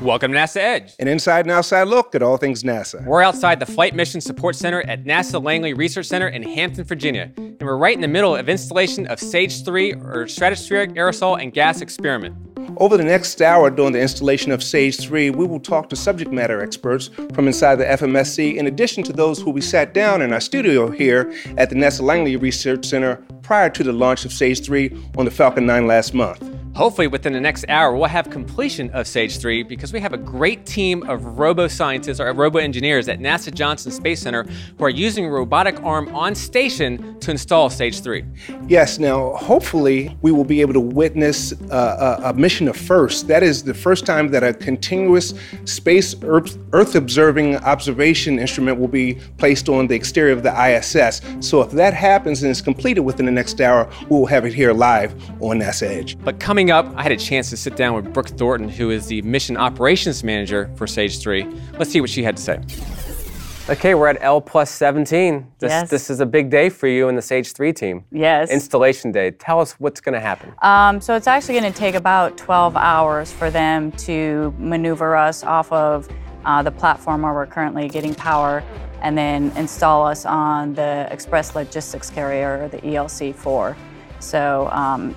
Welcome to NASA Edge, an inside and outside look at all things NASA. We're outside the Flight Mission Support Center at NASA Langley Research Center in Hampton, Virginia, and we're right in the middle of installation of SAGE III, or Stratospheric Aerosol and Gas Experiment. Over the next hour during the installation of SAGE III, we will talk to subject matter experts from inside the FMSC, in addition to those who we sat down in our studio here at the NASA Langley Research Center prior to the launch of SAGE III on the Falcon 9 last month. Hopefully within the next hour, we'll have completion of SAGE III because we have a great team of robo-scientists or robo-engineers at NASA Johnson Space Center who are using a robotic arm on station to install SAGE III. Yes, now hopefully we will be able to witness a mission of firsts. That is the first time that a continuous space Earth-observing observation instrument will be placed on the exterior of the ISS. So if that happens and is completed within the next hour, we'll have it here live on NASA Edge. But coming up, I had a chance to sit down with Brooke Thornton, who is the Mission Operations Manager for SAGE III. Let's see what she had to say. Okay, we're at L+17. This is a big day for you and the SAGE III team. Yes. Installation day. Tell us what's going to happen. So it's actually going to take about 12 hours for them to maneuver us off of the platform where we're currently getting power, and then install us on the Express Logistics Carrier, or the ELC4. So,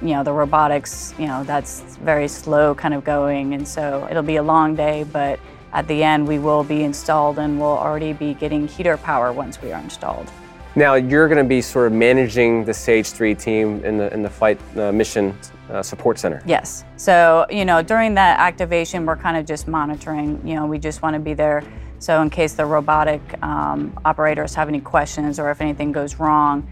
the robotics, that's very slow kind of going. And so it'll be a long day, but at the end we will be installed and we'll already be getting heater power once we are installed. Now you're going to be sort of managing the SAGE III team in the flight mission support center. Yes. So, during that activation, we're kind of just monitoring, we just want to be there. So in case the robotic operators have any questions or if anything goes wrong,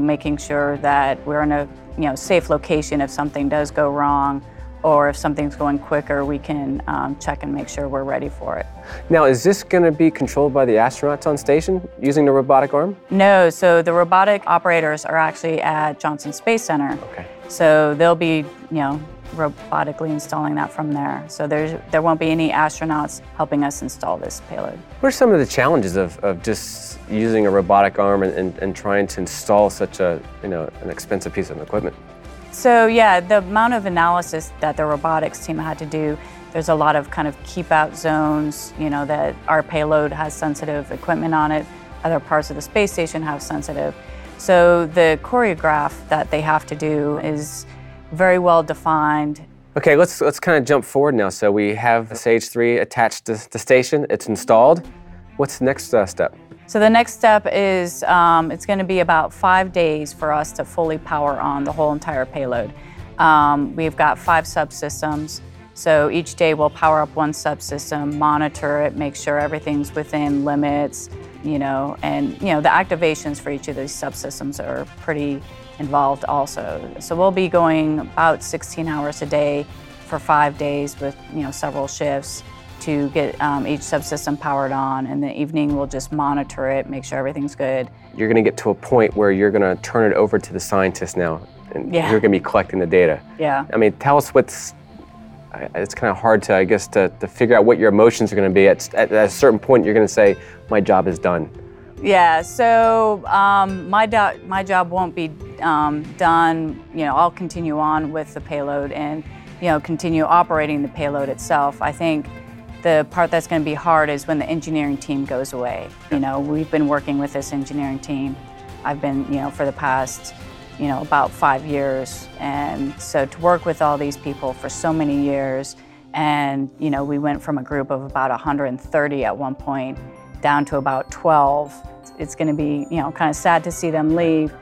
making sure that we're in a safe location if something does go wrong, or if something's going quicker, we can check and make sure we're ready for it. Now, is this going to be controlled by the astronauts on station using the robotic arm? No, so the robotic operators are actually at Johnson Space Center. Okay. So they'll be, robotically installing that from there. So there won't be any astronauts helping us install this payload. What are some of the challenges of just using a robotic arm and trying to install such a, an expensive piece of equipment? So yeah, the amount of analysis that the robotics team had to do, there's a lot of kind of keep out zones, that our payload has sensitive equipment on it, other parts of the space station have sensitive. So the choreograph that they have to do is very well defined. Okay, let's kind of jump forward now. So we have SAGE III attached to the station. It's installed. What's the next step? So the next step is it's going to be about 5 days for us to fully power on the whole entire payload. We've got 5 subsystems. So each day we'll power up one subsystem, monitor it, make sure everything's within limits, and the activations for each of these subsystems are pretty involved also. So we'll be going about 16 hours a day for 5 days with several shifts to get each subsystem powered on. In the evening, we'll just monitor it, make sure everything's good. You're gonna get to a point where you're gonna turn it over to the scientists now, and you're gonna be collecting the data. Yeah. I mean, tell us it's kind of hard to, I guess, to figure out what your emotions are gonna be. At a certain point, you're gonna say, my job is done. Yeah, so my job won't be done. I'll continue on with the payload and continue operating the payload itself. I think the part that's going to be hard is when the engineering team goes away. We've been working with this engineering team. I've been, for the past, about 5 years. And so to work with all these people for so many years, and, we went from a group of about 130 at one point down to about 12. It's going to be, kind of sad to see them leave,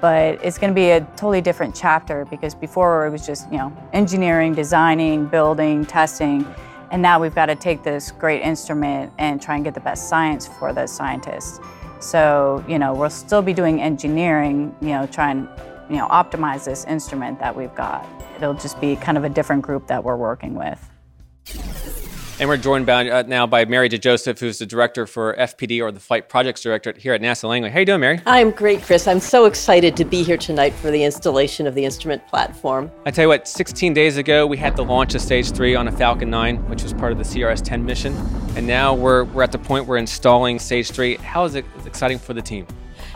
but it's going to be a totally different chapter, because before it was just, engineering, designing, building, testing. And now we've got to take this great instrument and try and get the best science for the scientists. So, we'll still be doing engineering, try and, optimize this instrument that we've got. It'll just be kind of a different group that we're working with. And we're joined now by Mary DeJoseph, who's the director for FPD, or the Flight Projects Directorate here at NASA Langley. How you doing, Mary? I'm great, Chris. I'm so excited to be here tonight for the installation of the instrument platform. I tell you what, 16 days ago, we had the launch of SAGE III on a Falcon 9, which was part of the CRS-10 mission. And now we're at the point where installing SAGE III. How is it exciting for the team?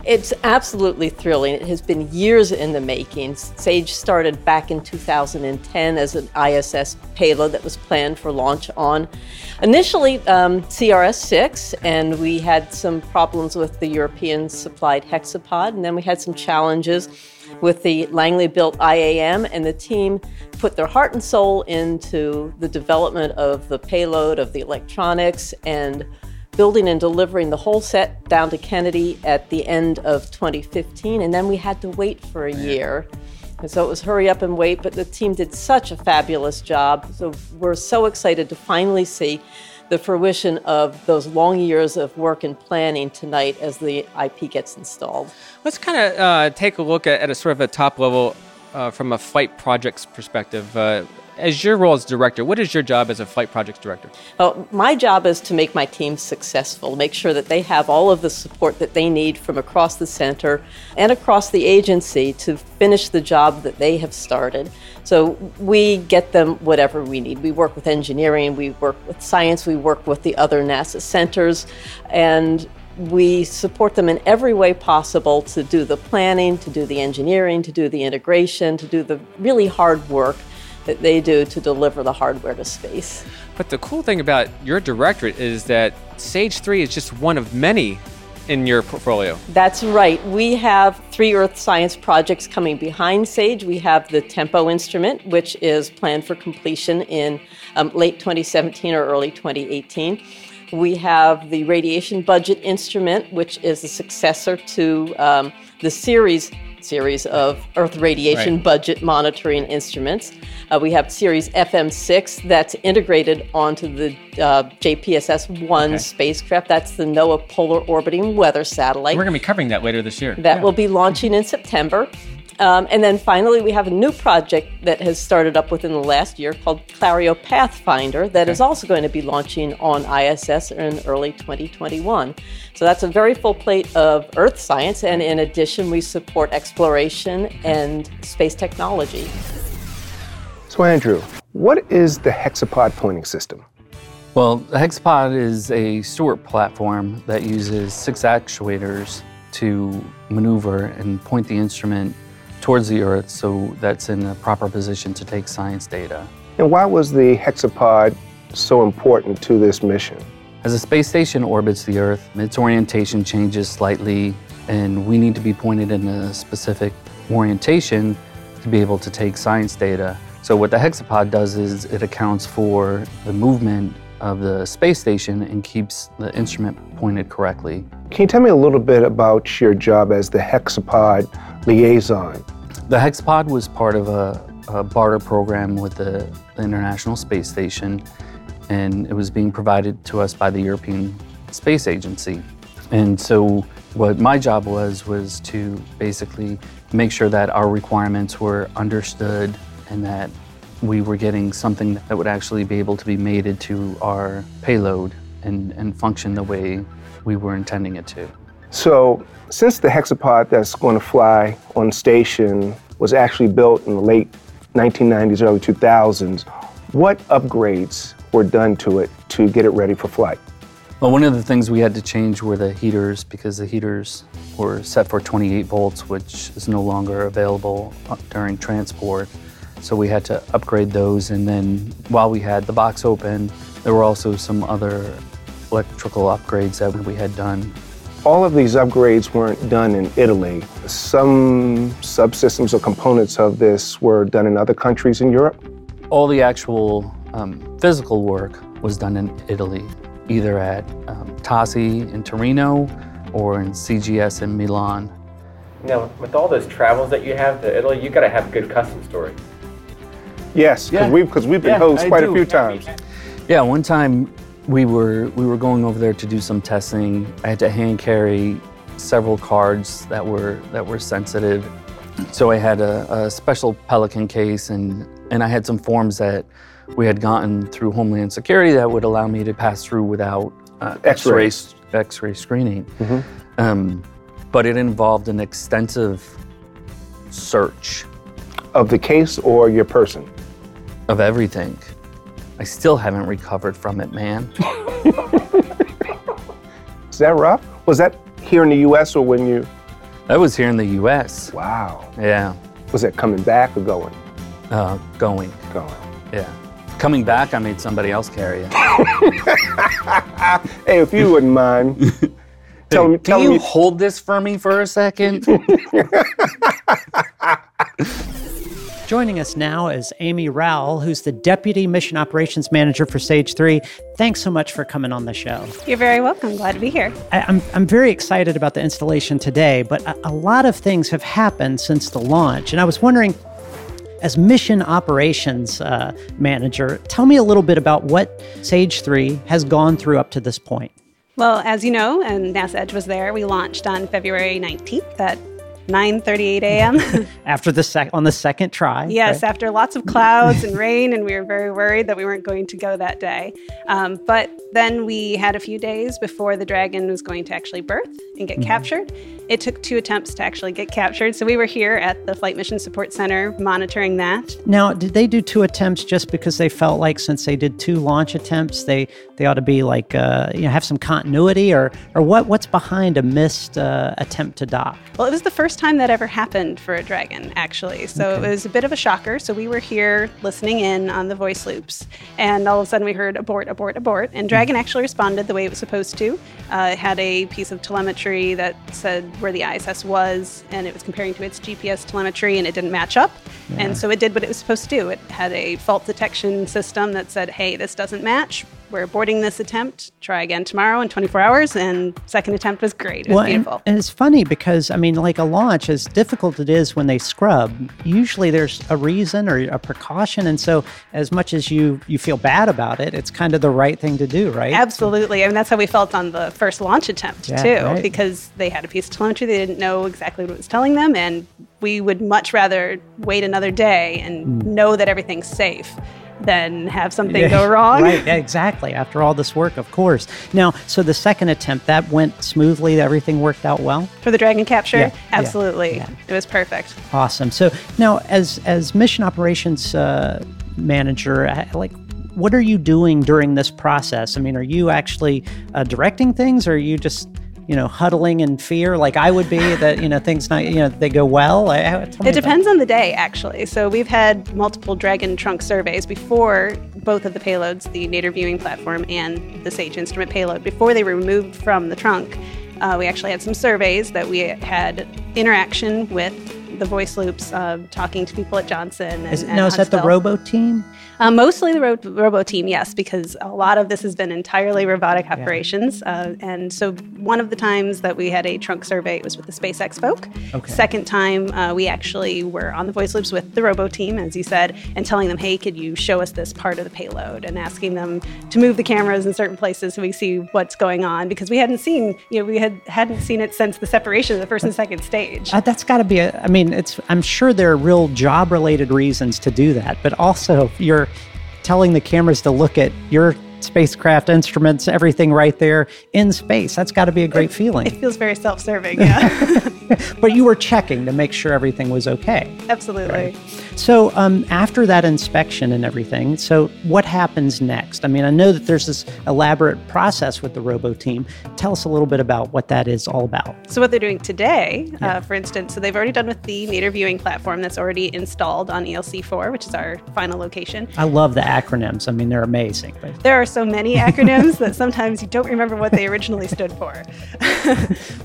It's absolutely thrilling. It has been years in the making. SAGE started back in 2010 as an ISS payload that was planned for launch on initially CRS-6, and we had some problems with the European supplied hexapod, and then we had some challenges with the Langley-built IAM, and the team put their heart and soul into the development of the payload, of the electronics, and building and delivering the whole set down to Kennedy at the end of 2015, and then we had to wait for a year. And so it was hurry up and wait, but the team did such a fabulous job. So we're so excited to finally see the fruition of those long years of work and planning tonight as the IP gets installed. Let's kind of take a look at a sort of a top level from a flight projects perspective. As your role as director, what is your job as a flight projects director? Well, my job is to make my team successful, make sure that they have all of the support that they need from across the center and across the agency to finish the job that they have started. So we get them whatever we need. We work with engineering, we work with science, we work with the other NASA centers, and we support them in every way possible to do the planning, to do the engineering, to do the integration, to do the really hard work that they do to deliver the hardware to space. But the cool thing about your directorate is that SAGE III is just one of many in your portfolio. That's right. We have three Earth science projects coming behind SAGE. We have the Tempo instrument, which is planned for completion in late 2017 or early 2018. We have the radiation budget instrument, which is the successor to the series of Earth radiation budget monitoring instruments. We have series FM6 that's integrated onto the JPSS-1 spacecraft. That's the NOAA Polar Orbiting Weather Satellite. We're going to be covering that later this year. That will be launching in September. And then finally, we have a new project that has started up within the last year called Clario Pathfinder that is also going to be launching on ISS in early 2021. So that's a very full plate of Earth science, and in addition, we support exploration and space technology. So Andrew, what is the hexapod pointing system? Well, the hexapod is a Stewart platform that uses six actuators to maneuver and point the instrument towards the Earth, so that's in a proper position to take science data. And why was the hexapod so important to this mission? As a space station orbits the Earth, its orientation changes slightly, and we need to be pointed in a specific orientation to be able to take science data. So what the hexapod does is it accounts for the movement of the space station and keeps the instrument pointed correctly. Can you tell me a little bit about your job as the hexapod liaison? The hexapod was part of a barter program with the International Space Station, and it was being provided to us by the European Space Agency. And so what my job was to basically make sure that our requirements were understood and that we were getting something that would actually be able to be mated to our payload and function the way we were intending it to. So since the hexapod that's going to fly on station was actually built in the late 1990s, early 2000s, what upgrades were done to it to get it ready for flight? Well, one of the things we had to change were the heaters, because the heaters were set for 28 volts, which is no longer available during transport. So we had to upgrade those, and then while we had the box open, there were also some other electrical upgrades that we had done. All of these upgrades weren't done in Italy. Some subsystems or components of this were done in other countries in Europe. All the actual physical work was done in Italy, either at Tassi in Torino or in CGS in Milan. Now, with all those travels that you have to Italy, you got to have good custom stories. Yes, because we've been hosts quite a few times. Yeah, one time we were going over there to do some testing. I had to hand carry several cards that were sensitive. So I had a special Pelican case, and I had some forms that we had gotten through Homeland Security that would allow me to pass through without X-ray screening. Mm-hmm. But it involved an extensive search. Of the case or your person? Of everything. I still haven't recovered from it, man. Is that rough? Was that here in the U.S. or when you That was here in the U.S. Wow. Yeah. Was it coming back or going? Going. Going. Yeah. Coming back, I made somebody else carry it. Hey, if you wouldn't mind. Can you hold this for me for a second? Joining us now is Amy Rowell, who's the Deputy Mission Operations Manager for SAGE III. Thanks so much for coming on the show. You're very welcome. Glad to be here. I'm very excited about the installation today, but a lot of things have happened since the launch. And I was wondering, as Mission Operations Manager, tell me a little bit about what SAGE III has gone through up to this point. Well, as you know, and NASA Edge was there, we launched on February 19th at 9:38 a.m. On the second try. Yes, right? After lots of clouds and rain, and we were very worried that we weren't going to go that day. But then we had a few days before the Dragon was going to actually birth and get captured. It took 2 attempts to actually get captured, so we were here at the Flight Mission Support Center monitoring that. Now, did they do 2 attempts just because they felt like since they did 2 launch attempts, they ought to be like, have some continuity, or what's behind a missed attempt to dock? Well, it was the first time that ever happened for a Dragon, actually. So okay. It was a bit of a shocker. So we were here listening in on the voice loops, and all of a sudden we heard abort, abort, abort. And Dragon actually responded the way it was supposed to. It had a piece of telemetry that said where the ISS was, and it was comparing to its GPS telemetry, and it didn't match up. Yeah. And so it did what it was supposed to do. It had a fault detection system that said, hey, this doesn't match. We're aborting this attempt. Try again tomorrow in 24 hours. And second attempt was great. It was beautiful. And it's funny because, I mean, like a launch, as difficult it is when they scrub, usually there's a reason or a precaution. And so as much as you feel bad about it, it's kind of the right thing to do, right? Absolutely. I mean, that's how we felt on the first launch attempt, too, right. Because they had a piece of telemetry. They didn't know exactly what it was telling them. And we would much rather wait another day and know that everything's safe than have something go wrong. Right, exactly. After all this work, of course. Now, so the second attempt, that went smoothly. Everything worked out well? For the Dragon capture? Yeah, absolutely. Yeah. It was perfect. Awesome. So now, as Mission Operations Manager, what are you doing during this process? I mean, are you actually directing things, or are you just huddling in fear like I would be that, things not, they go well? It depends on the day, actually. So we've had multiple Dragon trunk surveys before both of the payloads, the Nadir Viewing Platform and the SAGE instrument payload, before they were removed from the trunk. We actually had some surveys that we had interaction with the voice loops talking to people at Johnson. Is that the robo team? Mostly the robo team, yes, because a lot of this has been entirely robotic operations. And so one of the times that we had a trunk survey, it was with the SpaceX folk. Okay. Second time, we actually were on the voice loops with the robo team, as you said, and telling them, hey, could you show us this part of the payload, and asking them to move the cameras in certain places so we see what's going on, because we hadn't seen, hadn't seen it since the separation of the first and second stage. That's got to be, I'm sure there are real job-related reasons to do that, but also you're telling the cameras to look at your spacecraft instruments, everything right there in space. That's got to be a great feeling. It feels very self-serving, yeah. But you were checking to make sure everything was okay. Absolutely. Right? So after that inspection and everything, so what happens next? I mean, I know that there's this elaborate process with the robo team. Tell us a little bit about what that is all about. So what they're doing today, for instance, so they've already done with the Nadir Viewing Platform that's already installed on ELC4, which is our final location. I love the acronyms. I mean, they're amazing. But there are so many acronyms that sometimes you don't remember what they originally stood for.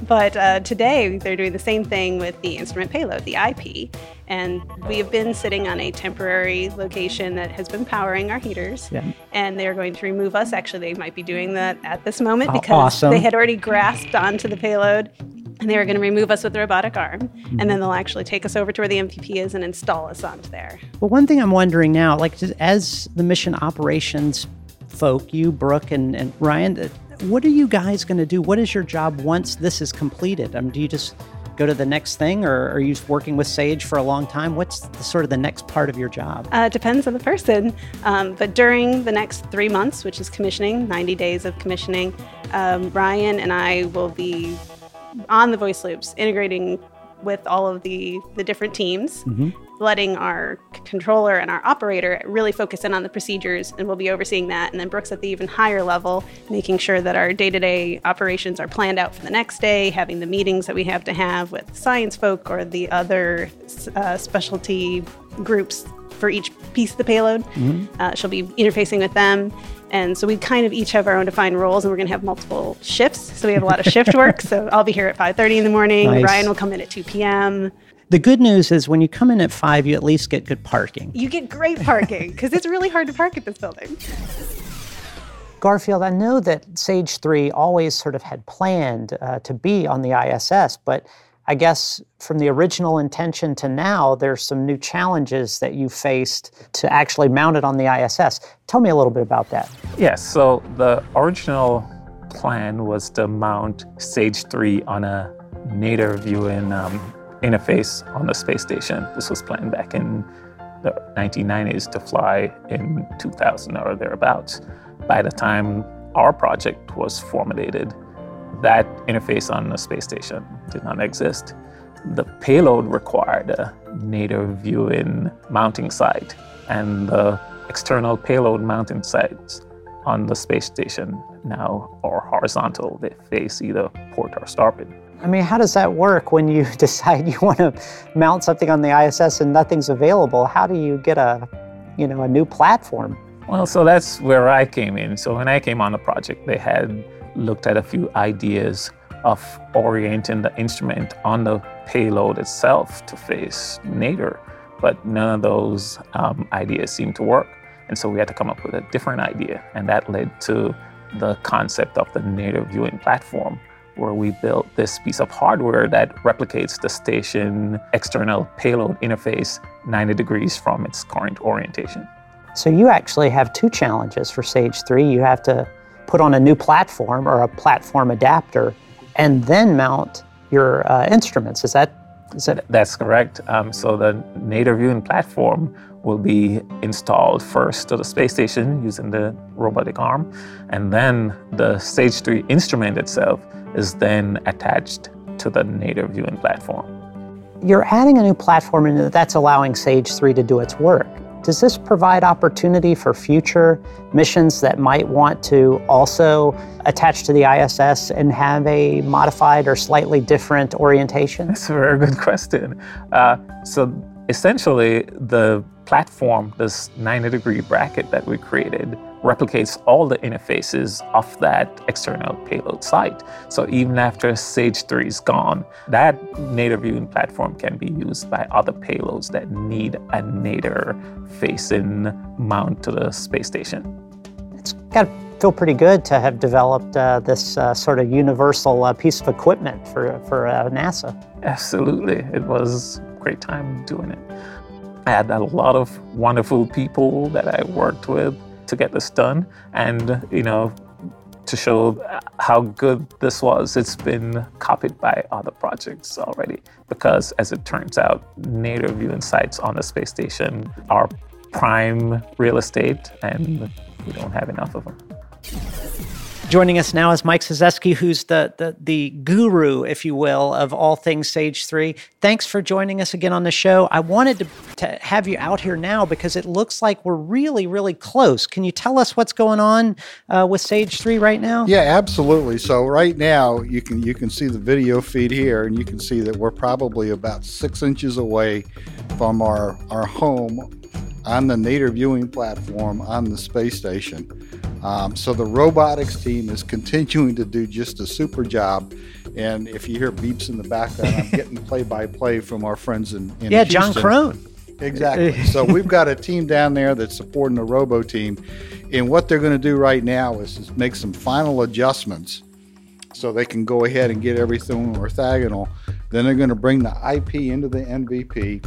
But today, they're doing the same thing with the instrument payload, the IP. And we have been sitting on a temporary location that has been powering our heaters. Yeah. And they're going to remove us. Actually, they might be doing that at this moment because they had already grasped onto the payload. And they were going to remove us with the robotic arm. And then they'll actually take us over to where the MVP is and install us onto there. Well, one thing I'm wondering now, as the mission operations folk, you, Brooke, and Ryan, what are you guys going to do? What is your job once this is completed? Do you just go to the next thing, or are you working with SAGE for a long time? What's sort of the next part of your job? It depends on the person. But during the next 3 months, which is commissioning, 90 days of commissioning, Ryan and I will be on the voice loops integrating with all of the different teams letting our controller and our operator really focus in on the procedures, and we'll be overseeing that. And then Brooke's at the even higher level, making sure that our day-to-day operations are planned out for the next day, having the meetings that we have to have with science folk or the other specialty groups for each piece of the payload. Mm-hmm. She'll be interfacing with them. And so we kind of each have our own defined roles, and we're going to have multiple shifts. So we have a lot of shift work. So I'll be here at 5:30 in the morning. Nice. Ryan will come in at 2 p.m. The good news is when you come in at 5, you at least get good parking. You get great parking because it's really hard to park at this building. Garfield, I know that SAGE III always sort of had planned to be on the ISS, but I guess from the original intention to now, there's some new challenges that you faced to actually mount it on the ISS. Tell me a little bit about that. Yes, so the original plan was to mount SAGE III on a Nadir Viewing interface on the space station. This was planned back in the 1990s to fly in 2000 or thereabouts. By the time our project was formulated, that interface on the space station did not exist. The payload required a Nadir Viewing mounting site, and the external payload mounting sites on the space station now are horizontal. They face either port or starboard. I mean, how does that work when you decide you want to mount something on the ISS and nothing's available? How do you get a new platform? Well, so that's where I came in. So when I came on the project, they had looked at a few ideas of orienting the instrument on the payload itself to face Nadir, but none of those ideas seemed to work. And so we had to come up with a different idea, and that led to the concept of the Nadir Viewing Platform, where we built this piece of hardware that replicates the station external payload interface 90 degrees from its current orientation. So you actually have two challenges for SAGE III. You have to put on a new platform or a platform adapter, and then mount your instruments. Is that? That's correct. So the Nadir Viewing Platform will be installed first to the space station using the robotic arm, and then the SAGE III instrument itself is then attached to the Nadir Viewing Platform. You're adding a new platform, and that's allowing SAGE III to do its work. Does this provide opportunity for future missions that might want to also attach to the ISS and have a modified or slightly different orientation? That's a very good question. So essentially, the platform, this 90-degree bracket that we created, replicates all the interfaces of that external payload site. So even after SAGE III is gone, that Nadir Viewing Platform can be used by other payloads that need a Nadir facing mount to the space station. It's got to feel pretty good to have developed this sort of universal piece of equipment for NASA. Absolutely. It was a great time doing it. I had a lot of wonderful people that I worked with to get this done, and to show how good this was. It's been copied by other projects already, because as it turns out, Nadir Viewing sites on the space station are prime real estate, and we don't have enough of them. Joining us now is Mike Szczesny, who's the guru, if you will, of all things SAGE III. Thanks for joining us again on the show. I wanted to have you out here now because it looks like we're really, really close. Can you tell us what's going on with SAGE III right now? Yeah, absolutely. So right now, you can see the video feed here, and you can see that we're probably about 6 inches away from our home on the Nadir Viewing Platform on the space station. So the robotics team is continuing to do just a super job. And if you hear beeps in the background, I'm getting play-by-play from our friends in Houston. John Crone. Exactly. So we've got a team down there that's supporting the robo team. And what they're going to do right now is make some final adjustments so they can go ahead and get everything orthogonal. Then they're going to bring the IP into the MVP.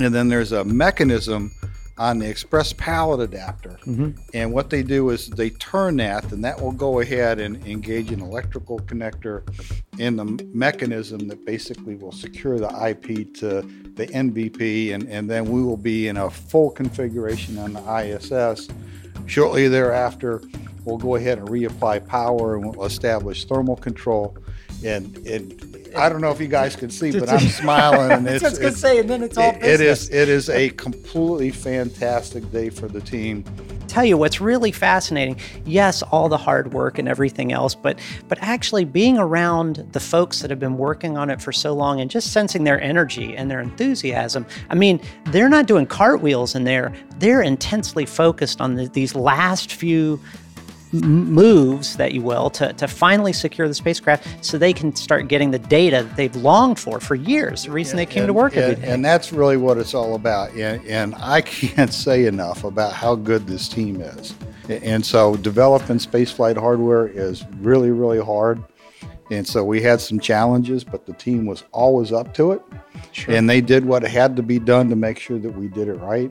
And then there's a mechanism on the Express pallet adapter. Mm-hmm. And what they do is they turn that, and that will go ahead and engage an electrical connector in the mechanism that basically will secure the IP to the MVP, and then we will be in a full configuration on the ISS. Shortly thereafter, we'll go ahead and reapply power, and we'll establish thermal control. And I don't know if you guys can see, but I'm smiling. And it's, that's what I was going to say, and then it's all business. It is a completely fantastic day for the team. Tell you what's really fascinating, yes, all the hard work and everything else, but actually being around the folks that have been working on it for so long and just sensing their energy and their enthusiasm. I mean, they're not doing cartwheels in there. They're intensely focused on these last few moves, that you will, to finally secure the spacecraft so they can start getting the data that they've longed for years, the reason they came to work every day. And that's really what it's all about. And I can't say enough about how good this team is. And so developing spaceflight hardware is really, really hard. And so we had some challenges, but the team was always up to it. Sure. And they did what had to be done to make sure that we did it right.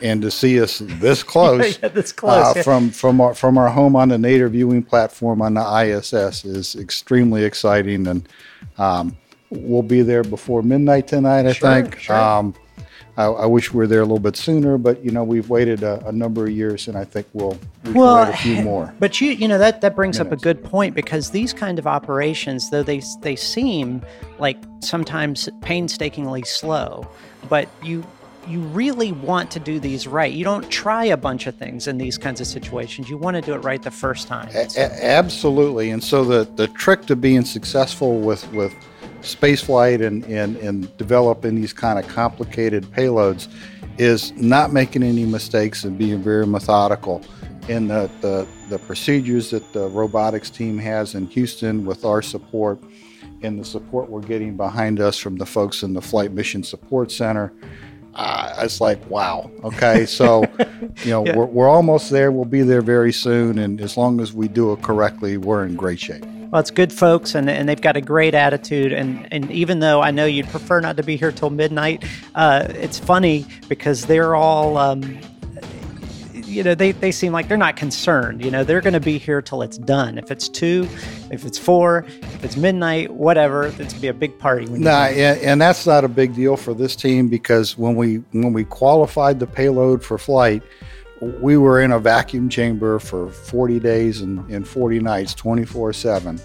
And to see us this close, from our home on the Nadir Viewing Platform on the ISS is extremely exciting. And we'll be there before midnight tonight, I think. Sure. I wish we were there a little bit sooner, but, we've waited a number of years, and I think we can wait a few more. But, that brings up a good point, because these kind of operations, though they seem like sometimes painstakingly slow, but you really want to do these right. You don't try a bunch of things in these kinds of situations. You want to do it right the first time. Absolutely. And so the trick to being successful with spaceflight and developing these kind of complicated payloads is not making any mistakes and being very methodical. And the procedures that the robotics team has in Houston with our support and the support we're getting behind us from the folks in the Flight Mission Support Center, it's like, wow. Okay, so we're almost there. We'll be there very soon, and as long as we do it correctly, we're in great shape. Well, it's good folks, and they've got a great attitude. And even though I know you'd prefer not to be here till midnight, it's funny because they're all, they seem like they're not concerned. They're going to be here till it's done. If it's 2, if it's 4, if it's midnight, whatever, it's going to be a big party. And that's not a big deal for this team, because when we qualified the payload for flight, we were in a vacuum chamber for 40 days and 40 nights, 24/7.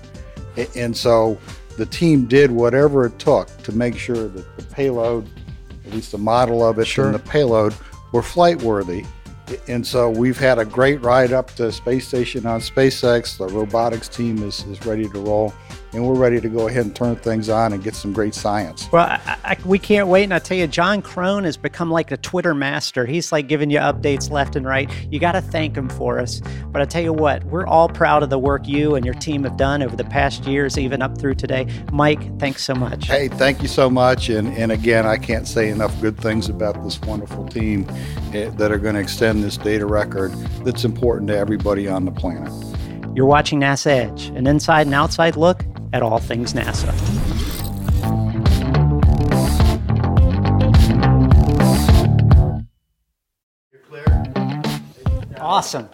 And so the team did whatever it took to make sure that the payload, at least the model of it, and the payload were flight worthy. And so we've had a great ride up to space station on SpaceX. The robotics team is ready to roll, and we're ready to go ahead and turn things on and get some great science. Well, we can't wait. And I tell you, John Crone has become like a Twitter master. He's like giving you updates left and right. You got to thank him for us. But I tell you what, we're all proud of the work you and your team have done over the past years, even up through today. Mike, thanks so much. Hey, thank you so much. And again, I can't say enough good things about this wonderful team that are going to extend this data record that's important to everybody on the planet. You're watching NASA Edge, an inside and outside look at all things NASA. You're clear. Awesome.